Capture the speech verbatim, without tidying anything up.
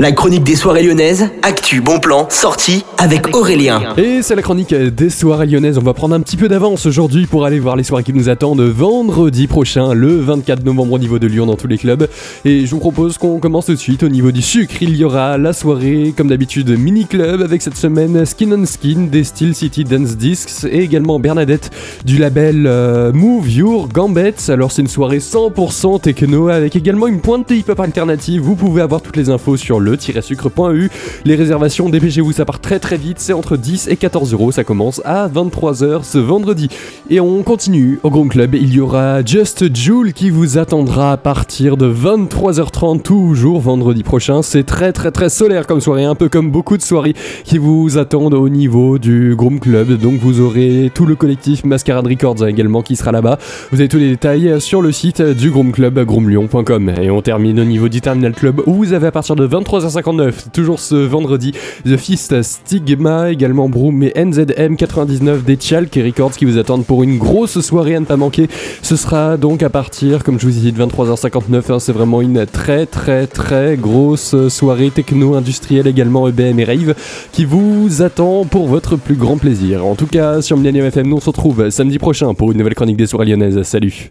La chronique des soirées lyonnaises, actu, bon plan, sortie avec Aurélien. Et c'est la chronique des soirées lyonnaises. On va prendre un petit peu d'avance aujourd'hui pour aller voir les soirées qui nous attendent vendredi prochain, le vingt-quatre novembre au niveau de Lyon dans tous les clubs. Et je vous propose qu'on commence tout de suite au niveau du sucre. Il y aura la soirée, comme d'habitude, mini-club avec cette semaine Skin on Skin des Steel City Dance Discs et également Bernadette du label euh, Move Your Gambettes. Alors c'est une soirée cent pour cent techno avec également une pointe de hip-hop alternative. Vous pouvez avoir toutes les infos sur le tiret tiret sucre point e u. Les réservations, dépêchez-vous, ça part très très vite, c'est entre dix et quatorze euros, ça commence à vingt-trois heures ce vendredi. Et on continue au Groom Club, il y aura Just Joule qui vous attendra à partir de vingt-trois heures trente toujours vendredi prochain. C'est très très très solaire comme soirée, un peu comme beaucoup de soirées qui vous attendent au niveau du Groom Club. Donc vous aurez tout le collectif Mascarade Records également qui sera là-bas. Vous avez tous les détails sur le site du Groom Club, groom lion point com. Et on termine au niveau du Terminal Club où vous avez à partir de vingt-trois heures cinquante-neuf, toujours ce vendredi, The Fist, Stigma, également Broom et N Z M quatre-vingt-dix-neuf des Chalks et Records qui vous attendent pour une grosse soirée à ne pas manquer. Ce sera donc à partir, comme je vous ai dit, de vingt-trois heures cinquante-neuf, hein, c'est vraiment une très très très grosse soirée techno-industrielle, également E B M et rave, qui vous attend pour votre plus grand plaisir. En tout cas, sur Millenium F M, nous on se retrouve samedi prochain pour une nouvelle chronique des soirées lyonnaises. Salut!